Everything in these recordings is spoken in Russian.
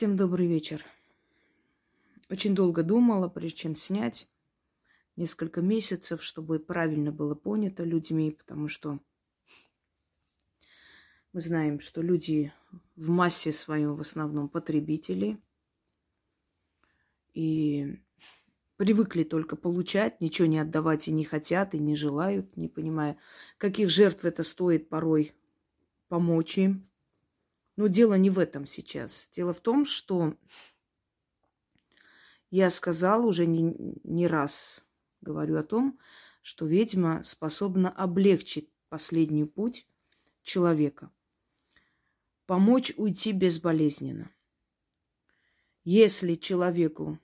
Всем добрый вечер. Очень долго думала, прежде чем снять. Несколько месяцев, чтобы правильно было понято людьми, потому что мы знаем, что люди в массе своем в основном потребители. И привыкли только получать, ничего не отдавать и не хотят, и не желают, не понимая, каких жертв это стоит порой помочь им. Но дело не в этом сейчас. Дело в том, что я сказала уже не раз, говорю о том, что ведьма способна облегчить последний путь человека, помочь уйти безболезненно. Если человеку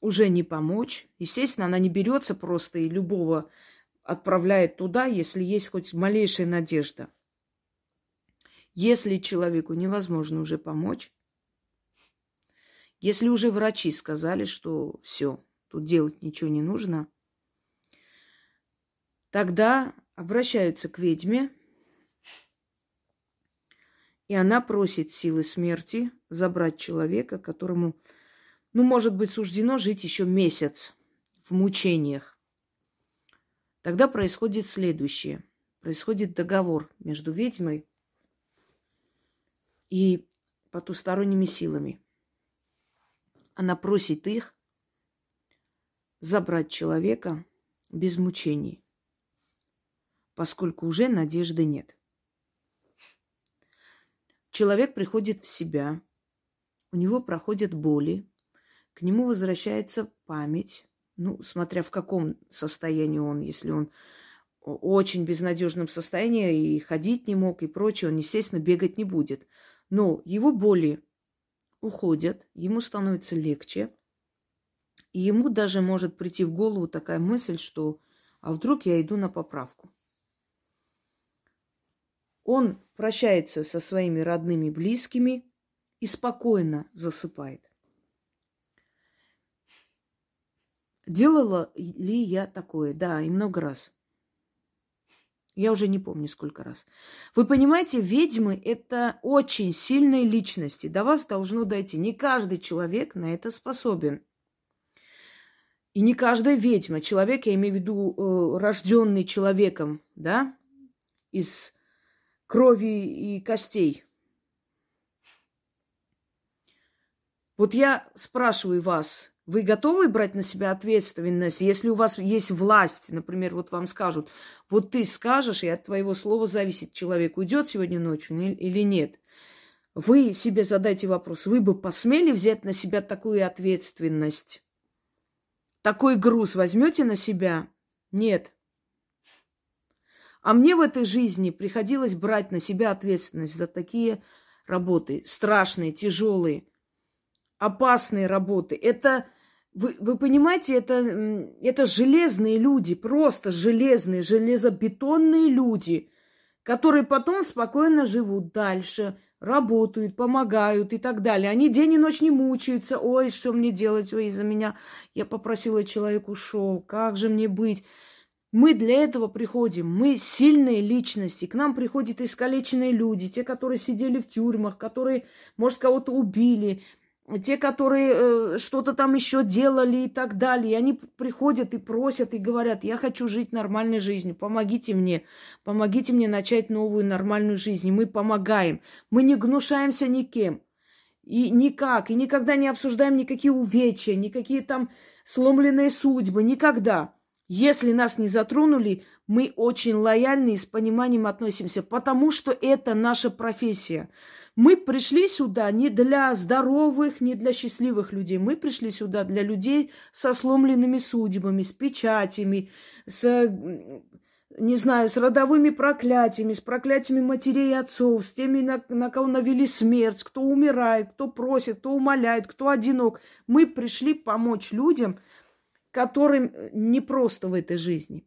уже не помочь, естественно, она не берется просто и любого отправляет туда, если есть хоть малейшая надежда. Если человеку невозможно уже помочь, если уже врачи сказали, что все, тут делать ничего не нужно, тогда обращаются к ведьме, и она просит силы смерти забрать человека, которому, может быть, суждено жить еще месяц в мучениях. Тогда происходит следующее. Происходит договор между ведьмой и потусторонними силами. Она просит их забрать человека без мучений, поскольку уже надежды нет. Человек приходит в себя, у него проходят боли, к нему возвращается память, смотря в каком состоянии он, если он в очень безнадежном состоянии и ходить не мог и прочее, он, естественно, бегать не будет. Но его боли уходят, ему становится легче. И ему даже может прийти в голову такая мысль, что «а вдруг я иду на поправку?». Он прощается со своими родными и близкими и спокойно засыпает. Делала ли я такое? Да, и много раз. Я уже не помню, сколько раз. Вы понимаете, ведьмы – это очень сильные личности. До вас должно дойти. Не каждый человек на это способен. И не каждая ведьма. Человек, я имею в виду, рожденный человеком, да, из крови и костей. Вот я спрашиваю вас, вы готовы брать на себя ответственность, если у вас есть власть? Например, вот вам скажут, вот ты скажешь, и от твоего слова зависит, человек уйдет сегодня ночью или нет. Вы себе задайте вопрос, вы бы посмели взять на себя такую ответственность? Такой груз возьмете на себя? Нет. А мне в этой жизни приходилось брать на себя ответственность за такие работы, страшные, тяжелые, опасные работы. Это... Вы понимаете, это железные люди, просто железные, железобетонные люди, которые потом спокойно живут дальше, работают, помогают и так далее. Они день и ночь не мучаются. Ой, что мне делать? Ой, из-за меня я попросила, человек ушел. Как же мне быть? Мы для этого приходим. Мы сильные личности. К нам приходят искалеченные люди, те, которые сидели в тюрьмах, которые, может, кого-то убили, те, которые что-то там еще делали и так далее. И они приходят и просят, и говорят, я хочу жить нормальной жизнью, помогите мне начать новую нормальную жизнь. И мы помогаем, мы не гнушаемся никем, и никак, и никогда не обсуждаем никакие увечья, никакие там сломленные судьбы, никогда. Если нас не затронули, мы очень лояльны и с пониманием относимся, потому что это наша профессия. Мы пришли сюда не для здоровых, не для счастливых людей. Мы пришли сюда для людей со сломленными судьбами, с печатями, с родовыми проклятиями, с проклятиями матерей и отцов, с теми, на кого навели смерть, кто умирает, кто просит, кто умоляет, кто одинок. Мы пришли помочь людям, которым непросто в этой жизни,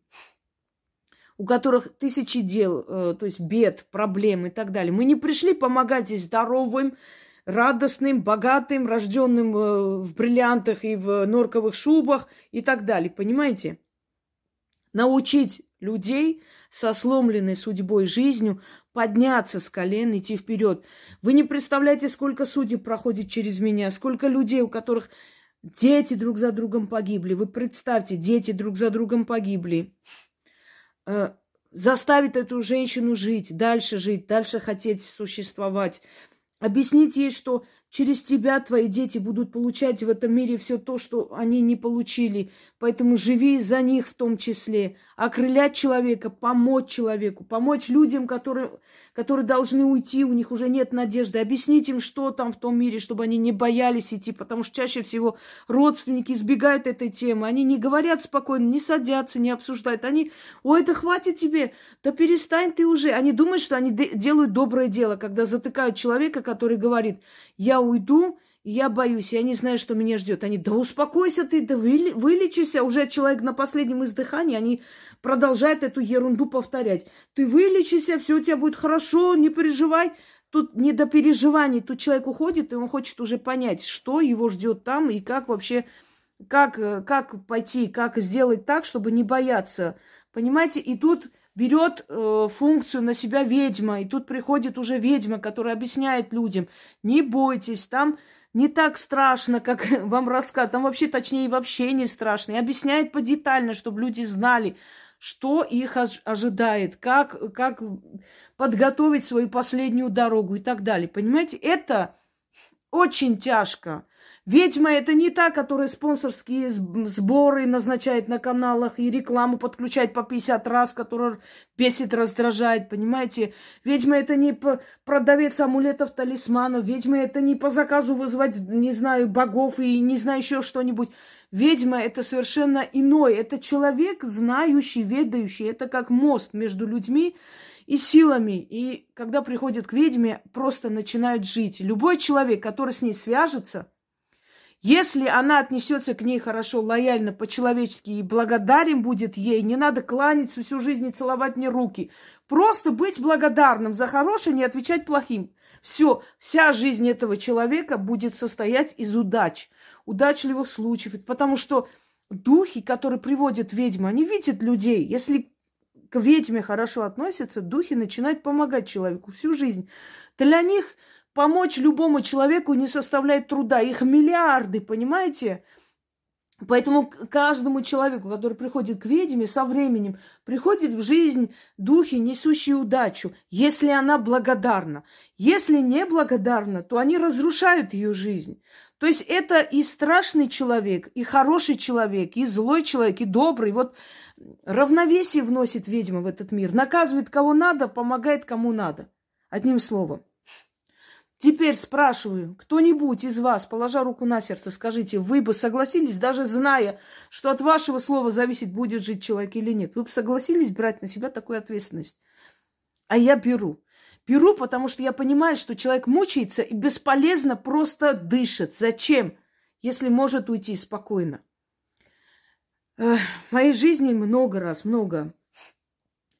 у которых тысячи дел, то есть бед, проблем и так далее. Мы не пришли помогать здесь здоровым, радостным, богатым, рожденным в бриллиантах и в норковых шубах и так далее. Понимаете? Научить людей со сломленной судьбой, жизнью, подняться с колен, идти вперед. Вы не представляете, сколько судеб проходит через меня, сколько людей, у которых дети друг за другом погибли. Вы представьте, дети друг за другом погибли. Заставит эту женщину жить, дальше хотеть существовать. Объяснить ей, что через тебя твои дети будут получать в этом мире все то, что они не получили. Поэтому живи за них в том числе. Окрылять человека, помочь людям, которые должны уйти, у них уже нет надежды. Объяснить им, что там в том мире, чтобы они не боялись идти. Потому что чаще всего родственники избегают этой темы. Они не говорят спокойно, не садятся, не обсуждают. Они: ой, это хватит тебе, да перестань ты уже. Они думают, что они делают доброе дело, когда затыкают человека, который говорит: я уйду, я боюсь, я не знаю, что меня ждет. Они: да успокойся ты, да вылечишься. Уже человек на последнем издыхании, они продолжают эту ерунду повторять. Ты вылечишься, все у тебя будет хорошо, не переживай. Тут не до переживаний, тут человек уходит, и он хочет уже понять, что его ждет там, и как вообще, как пойти, как сделать так, чтобы не бояться. Понимаете, и тут берет функцию на себя ведьма, и тут приходит уже ведьма, которая объясняет людям: не бойтесь, там не так страшно, как вам рассказывают, там вообще, точнее, вообще не страшно. И объясняет подетально, чтобы люди знали, что их ожидает, как подготовить свою последнюю дорогу и так далее. Понимаете, это очень тяжко. Ведьма – это не та, которая спонсорские сборы назначает на каналах и рекламу подключает по 50 раз, которая бесит, раздражает, понимаете? Ведьма – это не продавец амулетов, талисманов. Ведьма – это не по заказу вызвать, не знаю, богов и не знаю еще что-нибудь. Ведьма – это совершенно иной. Это человек, знающий, ведающий. Это как мост между людьми и силами. И когда приходят к ведьме, просто начинают жить. Любой человек, который с ней свяжется, если она отнесется к ней хорошо, лояльно, по-человечески и благодарен будет ей, не надо кланяться всю жизнь и целовать мне руки. Просто быть благодарным за хорошее, не отвечать плохим. Все, вся жизнь этого человека будет состоять из удач, удачливых случаев. Потому что духи, которые приводят ведьмы, они видят людей. Если к ведьме хорошо относятся, духи начинают помогать человеку всю жизнь. Для них помочь любому человеку не составляет труда. Их миллиарды, понимаете? Поэтому каждому человеку, который приходит к ведьме, со временем приходит в жизнь духи, несущие удачу, если она благодарна. Если не благодарна, то они разрушают ее жизнь. То есть это и страшный человек, и хороший человек, и злой человек, и добрый. Вот равновесие вносит ведьма в этот мир. Наказывает кого надо, помогает кому надо. Одним словом. Теперь спрашиваю, кто-нибудь из вас, положа руку на сердце, скажите, вы бы согласились, даже зная, что от вашего слова зависит, будет жить человек или нет, вы бы согласились брать на себя такую ответственность? А я беру. Беру, потому что я понимаю, что человек мучается и бесполезно просто дышит. Зачем? Если может уйти спокойно. В моей жизни много раз.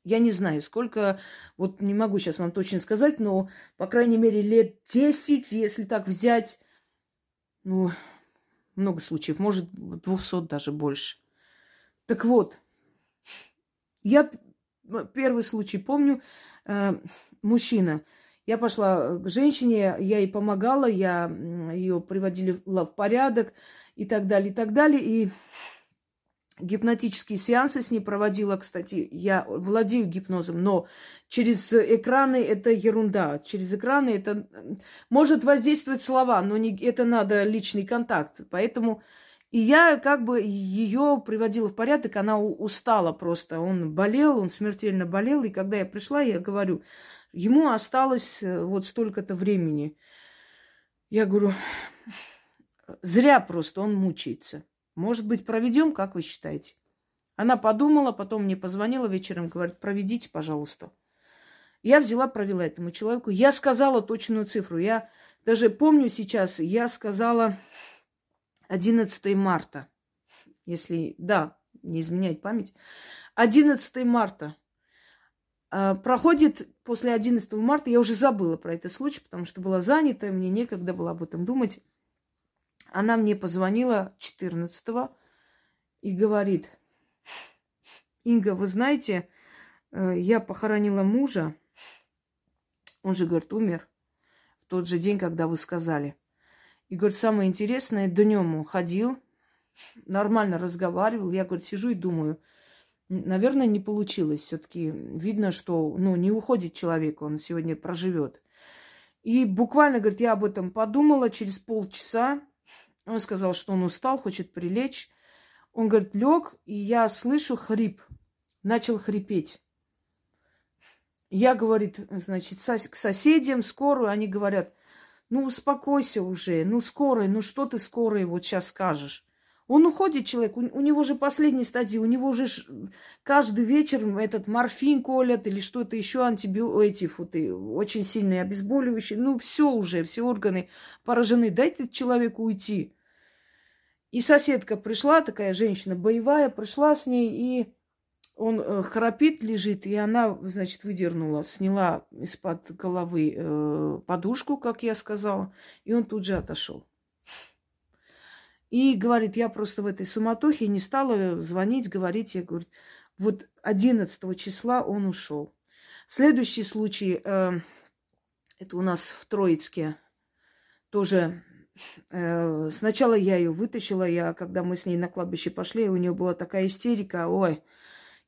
Я не знаю, сколько, вот не могу сейчас вам точно сказать, но, по крайней мере, лет 10, если так взять, ну, много случаев, может, 200 даже больше. Так вот, я первый случай помню, мужчина. Я пошла к женщине, я ей помогала, я ее приводила в порядок и так далее, и так далее, и гипнотические сеансы с ней проводила, кстати, я владею гипнозом, но через экраны это ерунда, через экраны это может воздействовать слова, но не, это надо личный контакт, поэтому и я как бы ее приводила в порядок, она устала просто, он болел, он смертельно болел, и когда я пришла, я говорю, ему осталось вот столько-то времени, я говорю, зря просто он мучается. Может быть, проведем, как вы считаете? Она подумала, потом мне позвонила вечером, говорит, проведите, пожалуйста. Я взяла, провела этому человеку. Я сказала точную цифру. Я даже помню сейчас, я сказала 11 марта. Если, да, не изменяет память. 11 марта. Проходит после 11 марта, я уже забыла про этот случай, потому что была занята, мне некогда было об этом думать. Она мне позвонила 14-го и говорит: Инга, вы знаете, Я похоронила мужа, он же, говорит, умер в тот же день, когда вы сказали. И, говорит, самое интересное, днем он ходил, нормально разговаривал. Я, говорит, сижу и думаю, наверное, не получилось. Все-таки видно, что не уходит человек, он сегодня проживет. И буквально, говорит, я об этом подумала, через полчаса он сказал, что он устал, хочет прилечь. Он, говорит, лег, и я слышу хрип, начал хрипеть. Я, говорит, значит, к соседям, скорую, они говорят, успокойся уже, скорая, что ты скорой вот сейчас скажешь? Он уходит, человек, у него же последние стадии, у него уже каждый вечер этот морфин колят или что-то еще, антибиотики, очень сильные обезболивающие, все уже, все органы поражены, дайте человеку уйти. И соседка пришла, такая женщина боевая, пришла с ней, и он храпит, лежит, и она, значит, выдернула, сняла из-под головы подушку, как я сказала, и он тут же отошел. И говорит, я просто в этой суматохе не стала звонить, говорить. Я говорю, вот 11 числа он ушел. Следующий случай, это у нас в Троицке тоже. Сначала я ее вытащила, когда мы с ней на кладбище пошли, у нее была такая истерика, ой,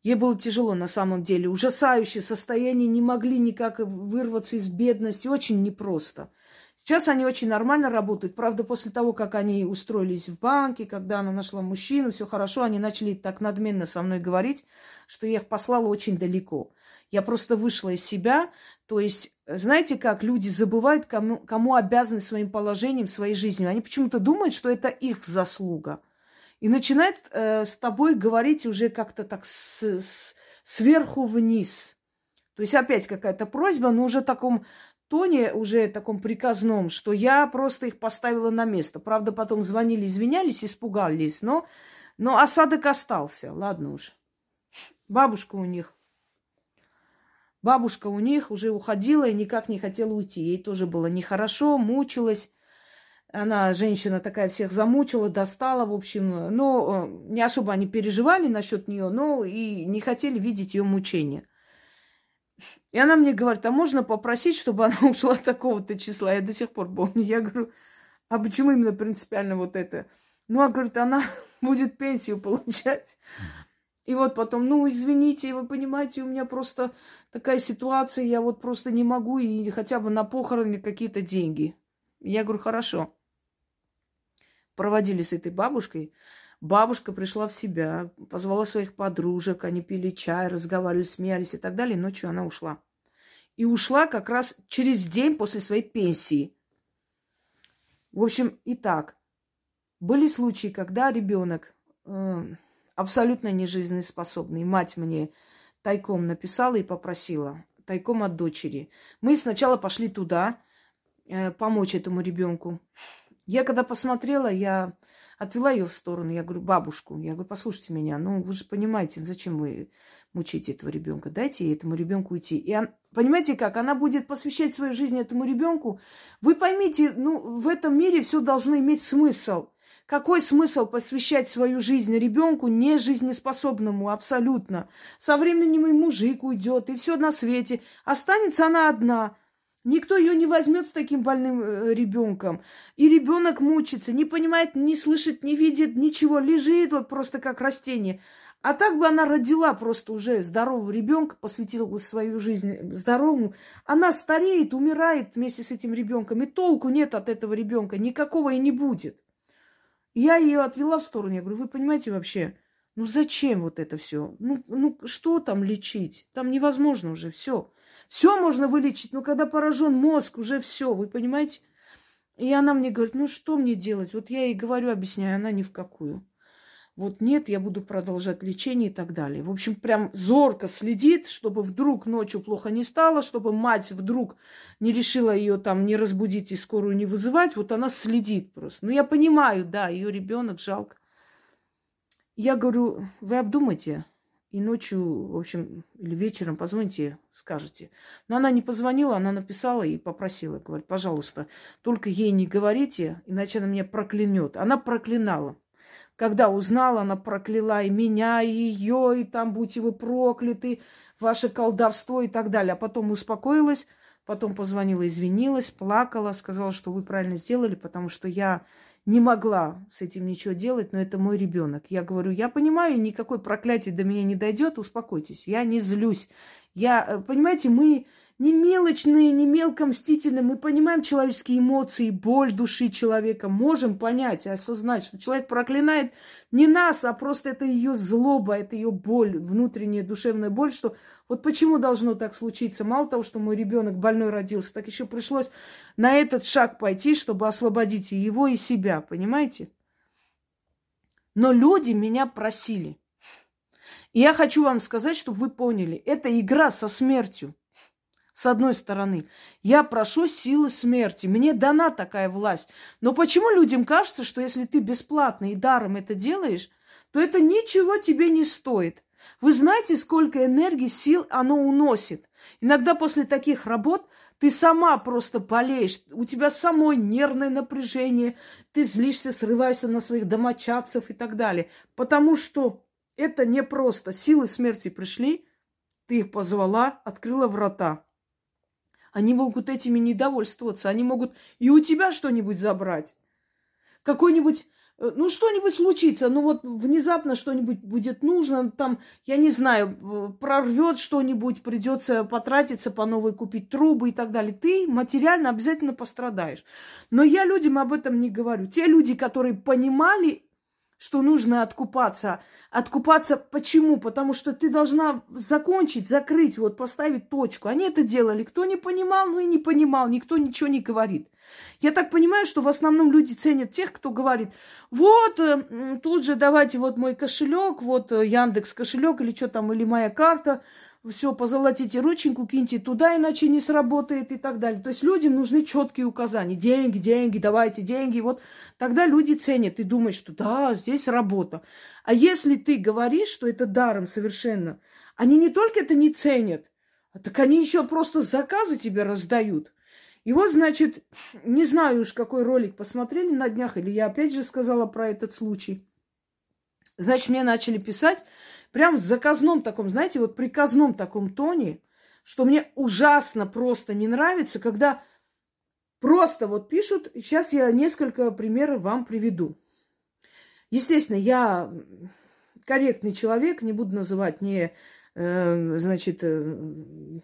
ей было тяжело на самом деле, ужасающее состояние, не могли никак вырваться из бедности, очень непросто. Сейчас они очень нормально работают, правда, после того, как они устроились в банке, когда она нашла мужчину, все хорошо, они начали так надменно со мной говорить, что я их послала очень далеко. Я просто вышла из себя. То есть, знаете, как люди забывают, кому обязаны своим положением, своей жизнью. Они почему-то думают, что это их заслуга. И начинают с тобой говорить уже как-то так сверху вниз. То есть опять какая-то просьба, но уже в таком тоне, уже в таком приказном, что я просто их поставила на место. Правда, потом звонили, извинялись, испугались, но осадок остался. Ладно уж. Бабушка у них уже уходила и никак не хотела уйти. Ей тоже было нехорошо, мучилась. Она, женщина такая, всех замучила, достала, в общем. Но не особо они переживали насчет нее, но и не хотели видеть ее мучения. И она мне говорит, а можно попросить, чтобы она ушла такого-то числа? Я до сих пор помню. Я говорю, а почему именно принципиально вот это? Говорит, она будет пенсию получать. И вот потом, извините, вы понимаете, у меня просто такая ситуация, я вот просто не могу, и хотя бы на похороны какие-то деньги. Я говорю, хорошо. Проводили с этой бабушкой. Бабушка пришла в себя, позвала своих подружек, они пили чай, разговаривали, смеялись и так далее. Ночью она ушла. И ушла как раз через день после своей пенсии. В общем, и так. Были случаи, когда ребенок абсолютно нежизнеспособный. Мать мне тайком написала и попросила, тайком от дочери. Мы сначала пошли туда помочь этому ребенку. Я когда посмотрела, я отвела ее в сторону. Я говорю, бабушку, я говорю, послушайте меня, вы же понимаете, зачем вы мучите этого ребенка? Дайте этому ребенку уйти. И понимаете как, она будет посвящать свою жизнь этому ребенку. Вы поймите, в этом мире все должно иметь смысл. Какой смысл посвящать свою жизнь ребенку нежизнеспособному абсолютно? Со временем и мужик уйдет, и все на свете. Останется она одна. Никто ее не возьмет с таким больным ребенком. И ребенок мучится, не понимает, не слышит, не видит, ничего, лежит вот просто как растение. А так бы она родила просто уже здорового ребенка, посвятила бы свою жизнь здоровому. Она стареет, умирает вместе с этим ребенком, и толку нет от этого ребенка, никакого и не будет. Я ее отвела в сторону. Я говорю, вы понимаете вообще, зачем вот это все? Что там лечить? Там невозможно уже все. Все можно вылечить, но когда поражен мозг, уже все, вы понимаете? И она мне говорит, что мне делать? Вот я ей говорю, объясняю, она ни в какую. Вот нет, я буду продолжать лечение и так далее. В общем, прям зорко следит, чтобы вдруг ночью плохо не стало, чтобы мать вдруг не решила ее там не разбудить и скорую не вызывать. Вот она следит просто. Я понимаю, да, ее ребенок жалко. Я говорю, вы обдумайте и ночью, в общем, или вечером позвоните, скажете. Но она не позвонила, она написала и попросила, говорит, пожалуйста, только ей не говорите, иначе она меня проклянет. Она проклинала. Когда узнала, она прокляла и меня, и ее, и там будьте вы прокляты. ваше колдовство и так далее. А потом успокоилась, потом позвонила, извинилась, плакала, сказала, что вы правильно сделали, потому что я не могла с этим ничего делать, но это мой ребенок. Я говорю, я понимаю, никакой проклятия до меня не дойдет, успокойтесь, я не злюсь. Я, понимаете, мы не мелочные, не мелко мстительные, мы понимаем человеческие эмоции, боль души человека, можем понять и осознать, что человек проклинает не нас, а просто это ее злоба, это ее боль, внутренняя душевная боль, что вот почему должно так случиться? Мало того, что мой ребенок больной родился, так еще пришлось на этот шаг пойти, чтобы освободить и его, и себя, понимаете? Но люди меня просили. И я хочу вам сказать, чтобы вы поняли, это игра со смертью. С одной стороны, я прошу силы смерти, мне дана такая власть. Но почему людям кажется, что если ты бесплатно и даром это делаешь, то это ничего тебе не стоит? Вы знаете, сколько энергии, сил оно уносит? Иногда после таких работ ты сама просто болеешь, у тебя самой нервное напряжение, ты злишься, срываешься на своих домочадцев и так далее. Потому что это не просто. Силы смерти пришли, ты их позвала, открыла врата. Они могут этими недовольствоваться, они могут и у тебя что-нибудь забрать. Какой-нибудь, ну что-нибудь случится, ну вот внезапно что-нибудь будет нужно, там, я не знаю, прорвет что-нибудь, придется потратиться по новой, купить трубы и так далее. Ты материально обязательно пострадаешь. Но я людям об этом не говорю. Те люди, которые понимали, что нужно откупаться. Откупаться почему? Потому что ты должна закончить, закрыть, вот поставить точку. Они это делали. Кто не понимал, ну и не понимал. Никто ничего не говорит. Я так понимаю, что в основном люди ценят тех, кто говорит, вот, тут же давайте вот мой кошелек, вот Яндекс кошелек или что там, или моя карта. Все, позолотите рученьку, киньте туда, иначе не сработает и так далее. То есть людям нужны четкие указания. Деньги, деньги, давайте деньги. Вот тогда люди ценят и думают, что да, здесь работа. А если ты говоришь, что это даром совершенно, они не только это не ценят, так они еще просто заказы тебе раздают. И вот, значит, не знаю уж, какой ролик посмотрели на днях, или я опять же сказала про этот случай. Значит, мне начали писать, прям в заказном таком, знаете, вот приказном таком тоне, что мне ужасно просто не нравится, когда просто вот пишут. Сейчас я несколько примеров вам приведу. Естественно, я корректный человек, не буду называть ни, значит, ни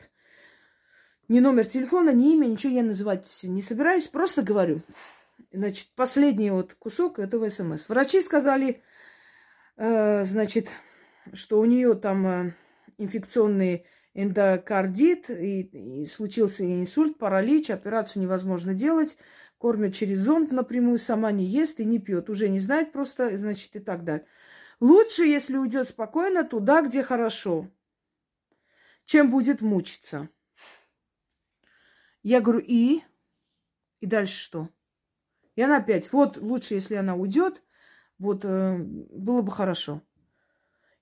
номер телефона, ни имя, ничего я называть не собираюсь, просто говорю. Значит, последний вот кусок этого СМС. Врачи сказали, значит, что у нее там инфекционный эндокардит, и случился инсульт, паралич, операцию невозможно делать, кормят через зонд напрямую, сама не ест и не пьет, уже не знает просто, значит, и так далее. Лучше, если уйдет спокойно туда, где хорошо, чем будет мучиться. Я говорю, и дальше что? И она опять, вот лучше, если она уйдет, вот было бы хорошо.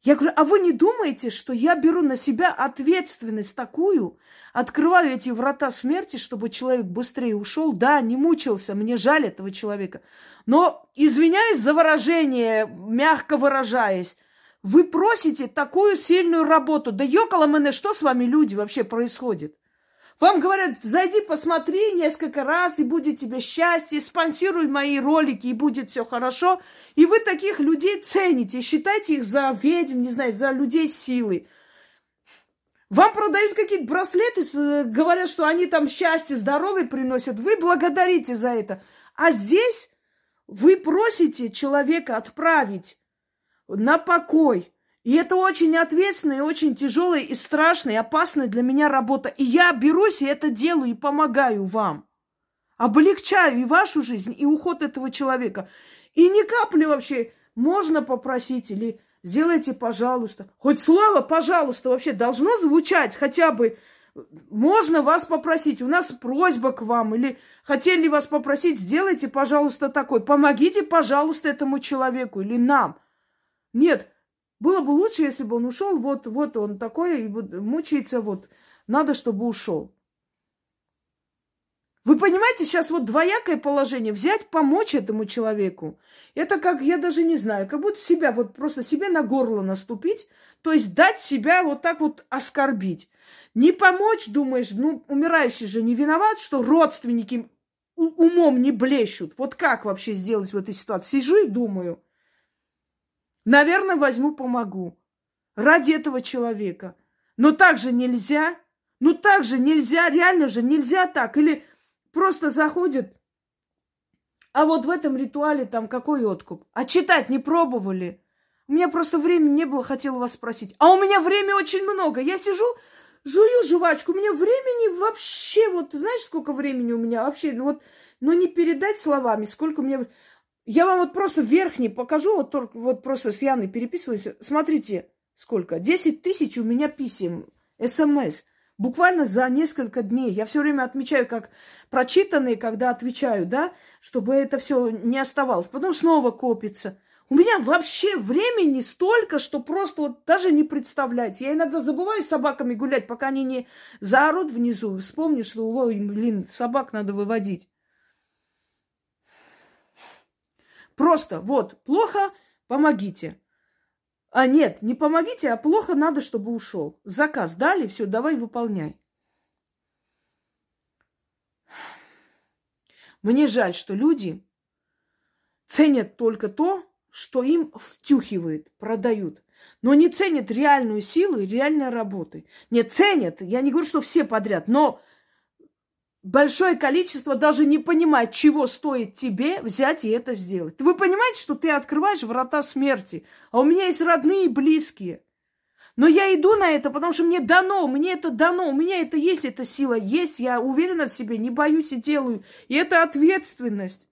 Я говорю, а вы не думаете, что я беру на себя ответственность такую, открываю эти врата смерти, чтобы человек быстрее ушел? Да, не мучился, мне жаль этого человека. Но, извиняюсь за выражение, мягко выражаясь, вы просите такую сильную работу. Да ёкало мене, что с вами, люди, вообще происходит? Вам говорят, зайди, посмотри несколько раз, и будет тебе счастье, спонсируй мои ролики, и будет все хорошо. И вы таких людей цените, считайте их за ведьм, не знаю, за людей силы. Вам продают какие-то браслеты, говорят, что они там счастье, здоровье приносят, вы благодарите за это. А здесь вы просите человека отправить на покой. И это очень ответственная, очень тяжелая и страшная, и опасная для меня работа. И я берусь и это делаю, и помогаю вам. Облегчаю и вашу жизнь, и уход этого человека. И ни капли вообще можно попросить или сделайте, пожалуйста. Хоть слово «пожалуйста» вообще должно звучать хотя бы. Можно вас попросить, у нас просьба к вам, или хотели вас попросить, сделайте, пожалуйста, такой. Помогите, пожалуйста, этому человеку или нам. Нет. Было бы лучше, если бы он ушел, вот он такой, и мучается, вот, надо, чтобы ушел. Вы понимаете, сейчас вот двоякое положение, взять, помочь этому человеку, это как, я даже не знаю, как будто себя, вот просто себе на горло наступить, То есть дать себя вот так вот оскорбить. Не помочь, думаешь, ну, умирающий же не виноват, что родственники умом не блещут. Вот как вообще сделать в этой ситуации? Сижу и думаю. Наверное, возьму, помогу. Ради этого человека. Но так же нельзя. Ну, так же нельзя, реально же нельзя так. Или просто заходит, а вот в этом ритуале там какой откуп? А читать не пробовали? У меня просто времени не было, хотела вас спросить. А у меня времени очень много. Я сижу, жую жвачку, у меня времени вообще, вот знаешь, сколько времени у меня вообще, ну вот, ну не передать словами, сколько у меня... Я вам вот просто верхний покажу, вот просто с Яной переписываюсь. Смотрите, сколько? 10 тысяч у меня писем, СМС. Буквально за несколько дней. Я все время отмечаю, как прочитанные, когда отвечаю, да, чтобы это все не оставалось. Потом снова копится. У меня вообще времени столько, что просто вот даже не представляете. Я иногда забываю с собаками гулять, пока они не заорут внизу. Вспомню, что, ой, блин, собак надо выводить. Просто вот, плохо, помогите. А нет, не помогите, а плохо надо, чтобы ушел. Заказ дали, все, давай выполняй. Мне жаль, что люди ценят только то, что им втюхивают, продают. Но не ценят реальную силу и реальной работы. Не ценят, я не говорю, что все подряд, но большое количество даже не понимает, чего стоит тебе взять и это сделать. Вы понимаете, что ты открываешь врата смерти? А у меня есть родные и близкие. Но я иду на это, потому что мне это дано, у меня это есть, эта сила есть, я уверена в себе, не боюсь и делаю. И это ответственность.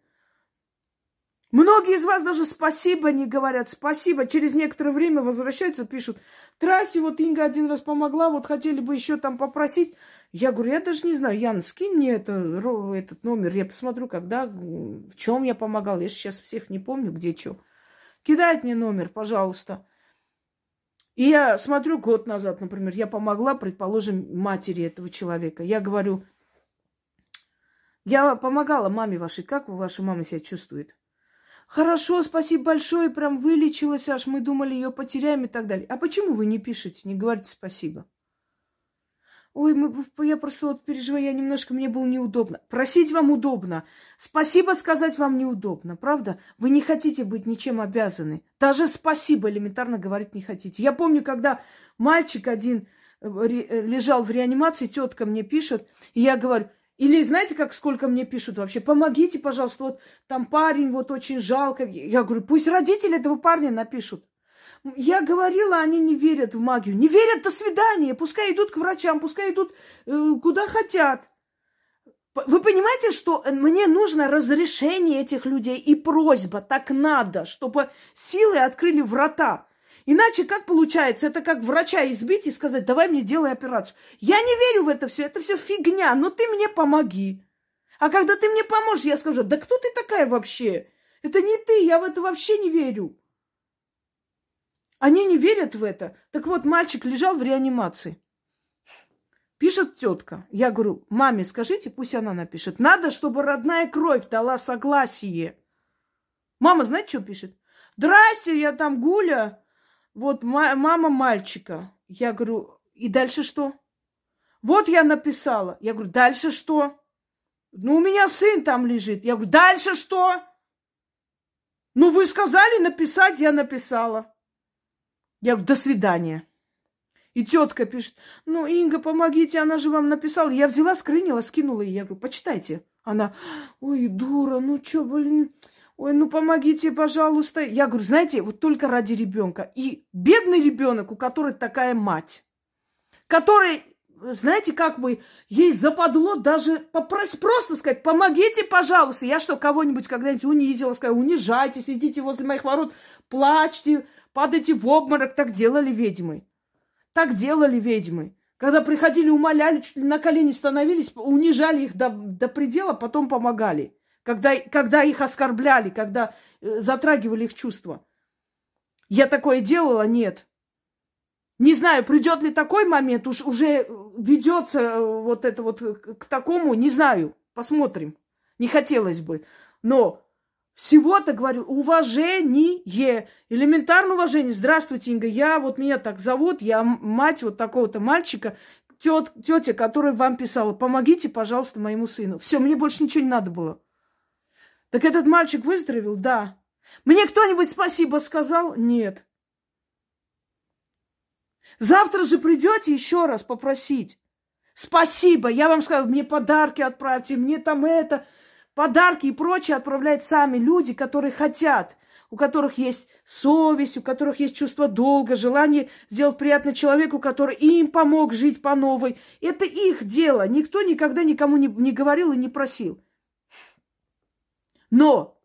Многие из вас даже спасибо не говорят, спасибо. Через некоторое время возвращаются, пишут: трассе вот Инга один раз помогла, вот хотели бы еще там попросить. Я говорю, я даже не знаю, Ян, скинь мне этот номер, я посмотрю, когда, в чем я помогала. Я сейчас всех не помню, где что. Кидает мне номер, пожалуйста. И я смотрю, год назад, например, я помогла, предположим, матери этого человека. Я говорю, я помогала маме вашей, как ваша мама себя чувствует? Хорошо, спасибо большое, прям вылечилась аж, мы думали, ее потеряем и так далее. А почему вы не пишете, не говорите спасибо? Ой, я просто вот переживаю, я немножко, мне было неудобно. Просить вам удобно, спасибо сказать вам неудобно, правда? Вы не хотите быть ничем обязаны. Даже спасибо элементарно говорить не хотите. Я помню, когда мальчик один лежал в реанимации, тетка мне пишет, и я говорю... Или знаете, как сколько мне пишут вообще? Помогите, пожалуйста, вот там парень, вот очень жалко. Я говорю, пусть родители этого парня напишут. Я говорила, они не верят в магию. Не верят, до свидания. Пускай идут к врачам, пускай идут куда хотят. Вы понимаете, что мне нужно разрешение этих людей и просьба, так надо, чтобы силы открыли врата. Иначе как получается? Это как врача избить и сказать, давай мне делай операцию. Я не верю в это все фигня, но ты мне помоги. А когда ты мне поможешь, я скажу, да кто ты такая вообще? Это не ты, я в это вообще не верю. Они не верят в это. Так вот, мальчик лежал в реанимации. Пишет тетка. Я говорю, маме скажите, пусть она напишет. Надо, чтобы родная кровь дала согласие. Мама, знаете, что пишет? Здрасте, я там Гуля. Вот мама мальчика. Я говорю, и дальше что? Вот я написала. Я говорю, дальше что? Ну, у меня сын там лежит. Я говорю, дальше что? Ну, вы сказали написать, я написала. Я говорю, до свидания. И тетка пишет, ну, Инга, помогите, она же вам написала. Я взяла, скринила, скинула ей. Я говорю, почитайте. Она, ой, дура, ну что, блин... Ой, ну помогите, пожалуйста. Я говорю, знаете, вот только ради ребенка. И бедный ребенок, у которой такая мать, которой, знаете, как бы ей западло даже попросить, просто сказать, помогите, пожалуйста. Я что, кого-нибудь когда-нибудь унизила, сказала, унижайте, сидите возле моих ворот, плачьте, падайте в обморок. Так делали ведьмы. Так делали ведьмы. Когда приходили, умоляли, чуть ли на колени становились, унижали их до предела, потом помогали. Когда их оскорбляли, когда затрагивали их чувства. Я такое делала? Нет. Не знаю, придет ли такой момент, уже ведется вот это вот к такому, не знаю, посмотрим. Не хотелось бы. Но Всего-то, говорю, уважение, элементарное уважение. Здравствуйте, Инга, я, вот меня так зовут, я мать вот такого-то мальчика, тетя, которая вам писала, помогите, пожалуйста, моему сыну. Все, мне больше ничего не надо было. Так этот мальчик выздоровел? Да. Мне кто-нибудь спасибо сказал? Нет. Завтра же придете еще раз попросить. Спасибо, я вам сказала, мне подарки отправьте, мне там это... Подарки и прочее отправляют сами люди, которые хотят, у которых есть совесть, у которых есть чувство долга, желание сделать приятно человеку, который им помог жить по новой. Это их дело. Никто никогда никому не говорил и не просил. Но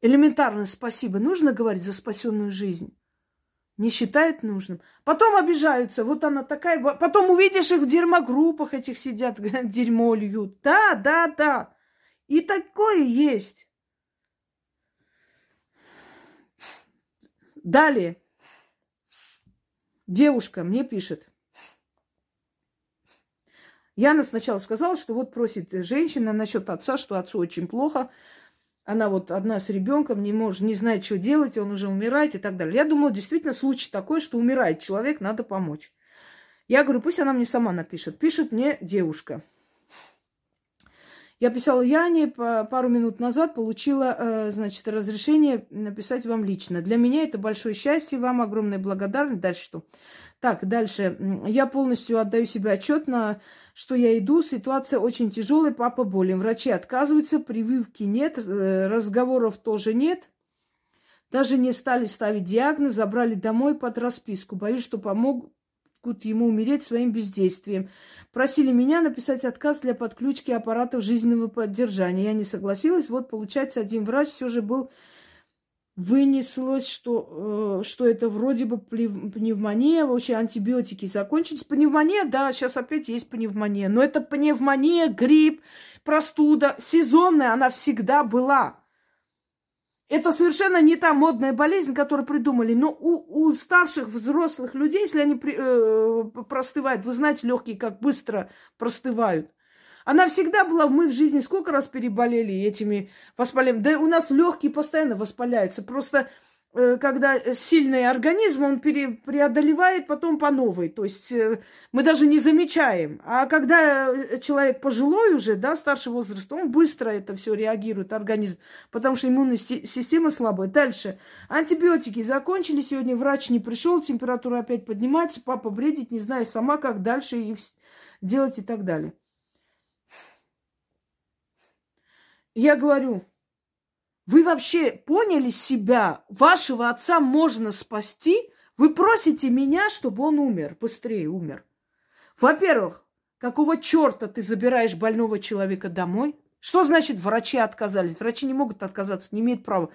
элементарно спасибо нужно говорить за спасенную жизнь. Не считают нужным. Потом обижаются. Вот она такая. Потом увидишь их в дерьмогруппах этих сидят, дерьмо льют. Да. И такое есть. Далее. Девушка мне пишет. Яна сначала сказала, что вот просит женщина насчет отца, что отцу очень плохо. Она вот одна с ребенком, не знает, что делать, он уже умирает и так далее. Я думала, действительно, случай такой, что умирает человек, надо помочь. Я говорю, пусть она мне сама напишет. Пишет мне девушка. Я писала Яне пару минут назад, получила, значит, разрешение написать вам лично. Для меня это большое счастье, вам огромная благодарность. Дальше что? Так, дальше. Я полностью отдаю себе отчет, на что я иду. Ситуация очень тяжелая, папа болен. Врачи отказываются, прививки нет, разговоров тоже нет. Даже не стали ставить диагноз, забрали домой под расписку. Боюсь, что помогут ему умереть своим бездействием. Просили меня написать отказ для подключки аппаратов жизненного поддержания. Я не согласилась. Вот, получается, один врач все же был... Вынеслось, что это вроде бы пневмония, вообще антибиотики закончились. Пневмония, да, сейчас опять есть пневмония. Но это пневмония, грипп, простуда. Сезонная она всегда была. Это совершенно не та модная болезнь, которую придумали. Но у старших взрослых людей, если они простывают, вы знаете, легкие как быстро простывают. Она всегда была, мы в жизни сколько раз переболели этими воспалениями. Да у нас легкие постоянно воспаляются. Просто когда сильный организм, он преодолевает потом по новой. То есть мы даже не замечаем. А когда человек пожилой уже, да, старшего возраста, он быстро это все реагирует, организм. Потому что иммунная система слабая. Дальше. Антибиотики закончились. Сегодня врач не пришел, температура опять поднимается. Папа бредит, не зная сама, как дальше делать и так далее. Я говорю, вы вообще поняли себя? Вашего отца можно спасти? Вы просите меня, чтобы он умер, быстрее умер. Во-первых, какого черта ты забираешь больного человека домой? Что значит врачи отказались? Врачи не могут отказаться, не имеют права.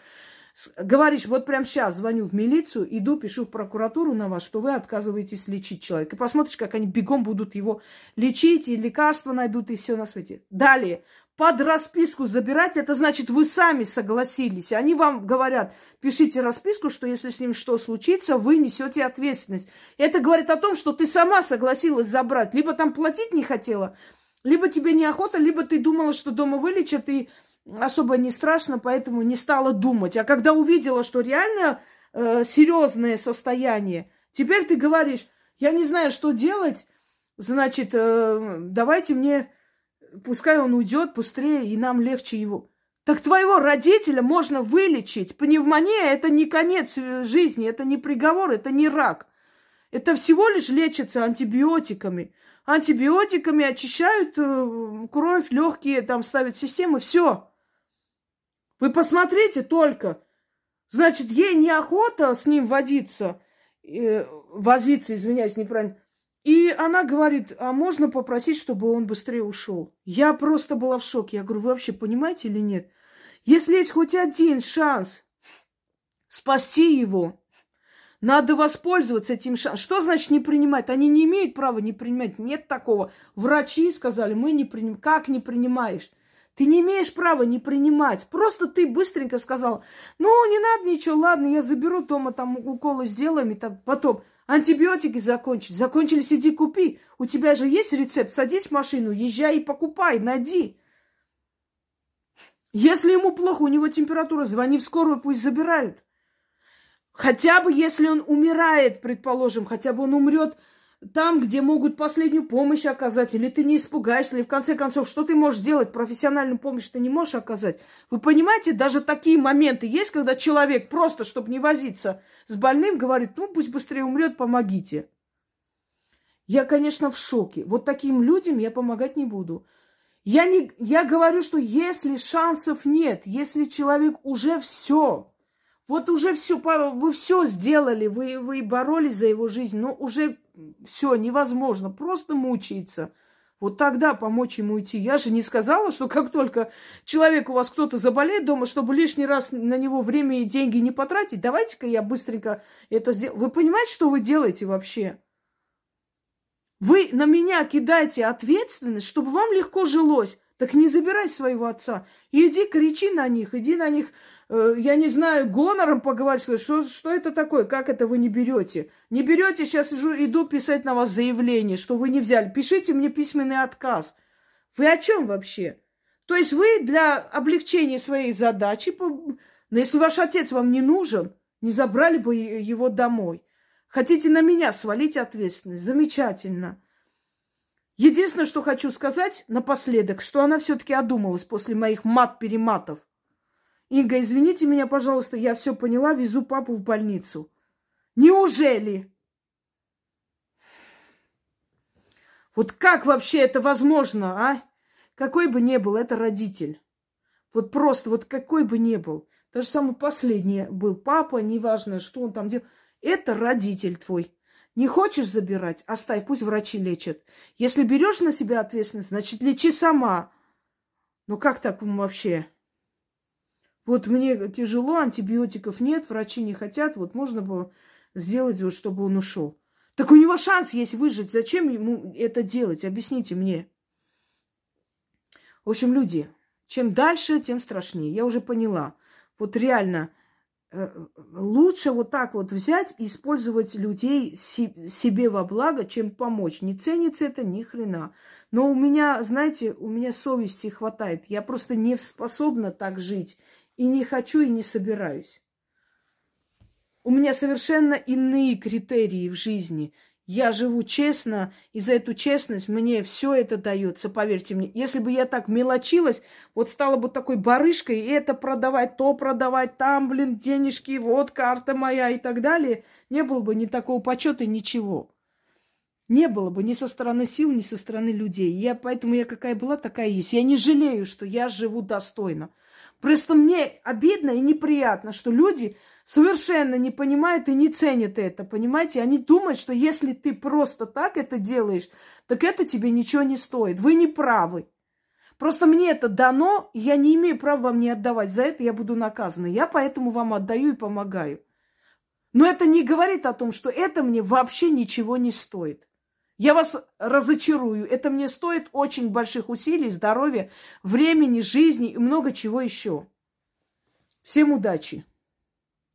Говоришь, вот прямо сейчас звоню в милицию, иду, пишу в прокуратуру на вас, что вы отказываетесь лечить человека. И посмотришь, как они бегом будут его лечить, и лекарства найдут, и все на свете. Далее. Под расписку забирать, это значит, вы сами согласились. Они вам говорят, пишите расписку, что если с ним что случится, вы несете ответственность. Это говорит о том, что ты сама согласилась забрать. Либо там платить не хотела, либо тебе неохота, либо ты думала, что дома вылечат, и особо не страшно, поэтому не стала думать. А когда увидела, что реально серьезное состояние, теперь ты говоришь, я не знаю, что делать, значит, давайте мне... Пускай он уйдет быстрее, и нам легче его. Так твоего родителя можно вылечить. Пневмония – это не конец жизни, это не приговор, это не рак. Это всего лишь лечится антибиотиками. Антибиотиками очищают кровь, легкие, там ставят системы, все. Вы посмотрите только. Значит, ей неохота с ним возиться, неправильно. И она говорит, а можно попросить, чтобы он быстрее ушел? Я просто была в шоке. Я говорю, вы вообще понимаете или нет? Если есть хоть один шанс спасти его, надо воспользоваться этим шансом. Что значит не принимать? Они не имеют права не принимать. Нет такого. Врачи сказали, мы не принимаем. Как не принимаешь? Ты не имеешь права не принимать. Просто ты быстренько сказала, ну, не надо ничего, ладно, я заберу дома, там уколы сделаем и так потом... Антибиотики закончились. Закончились, иди купи. У тебя же есть рецепт? Садись в машину, езжай и покупай, найди. Если ему плохо, у него температура, звони в скорую, пусть забирают. Хотя бы, если он умирает, предположим, хотя бы он умрет там, где могут последнюю помощь оказать, или ты не испугаешься, или в конце концов, что ты можешь делать? Профессиональную помощь ты не можешь оказать. Вы понимаете, даже такие моменты есть, когда человек просто, чтобы не возиться с больным, говорит, ну, пусть быстрее умрет, помогите. Я, конечно, в шоке. Вот таким людям я помогать не буду. Я говорю, что если шансов нет, если человек уже все... Вот уже все, вы все сделали, вы боролись за его жизнь, но уже все невозможно, просто мучается. Вот тогда помочь ему уйти. Я же не сказала, что как только человек у вас кто-то заболеет дома, чтобы лишний раз на него время и деньги не потратить, давайте-ка я быстренько это сделаю. Вы понимаете, что вы делаете вообще? Вы на меня кидаете ответственность, чтобы вам легко жилось. Так не забирай своего отца. Иди кричи на них, я не знаю, гонором поговорить, что это такое, как это вы не берете? Не берете, сейчас иду писать на вас заявление, что вы не взяли. Пишите мне письменный отказ. Вы о чем вообще? То есть вы для облегчения своей задачи, но если ваш отец вам не нужен, не забрали бы его домой. Хотите на меня свалить ответственность? Замечательно. Единственное, что хочу сказать напоследок, что она все-таки одумалась после моих мат-перематов. Инга, извините меня, пожалуйста, я все поняла, везу папу в больницу. Неужели? Вот как вообще это возможно, а? Какой бы ни был, это родитель. Вот просто, вот какой бы ни был. Даже самый последний был папа, неважно, что он там делал. Это родитель твой. Не хочешь забирать? Оставь, пусть врачи лечат. Если берешь на себя ответственность, значит, лечи сама. Ну как так вообще... Вот мне тяжело, антибиотиков нет, врачи не хотят, вот можно было сделать, вот, чтобы он ушел. Так у него шанс есть выжить, зачем ему это делать? Объясните мне. В общем, люди, чем дальше, тем страшнее. Я уже поняла. Вот реально, лучше вот так вот взять и использовать людей себе во благо, чем помочь. Не ценится это ни хрена. Но у меня, знаете, у меня совести хватает. Я просто не способна так жить. И не хочу, и не собираюсь. У меня совершенно иные критерии в жизни. Я живу честно, и за эту честность мне все это дается, поверьте мне. Если бы я так мелочилась, вот стала бы такой барышкой, и это продавать, то продавать, там, блин, денежки, вот карта моя и так далее, не было бы ни такого почета, ничего. Не было бы ни со стороны сил, ни со стороны людей. Поэтому я какая была, такая есть. Я не жалею, что я живу достойно. Просто мне обидно и неприятно, что люди совершенно не понимают и не ценят это, понимаете? Они думают, что если ты просто так это делаешь, так это тебе ничего не стоит. Вы не правы. Просто мне это дано, и я не имею права вам не отдавать. За это я буду наказана. Я поэтому вам отдаю и помогаю. Но это не говорит о том, что это мне вообще ничего не стоит. Я вас разочарую. Это мне стоит очень больших усилий, здоровья, времени, жизни и много чего еще. Всем удачи!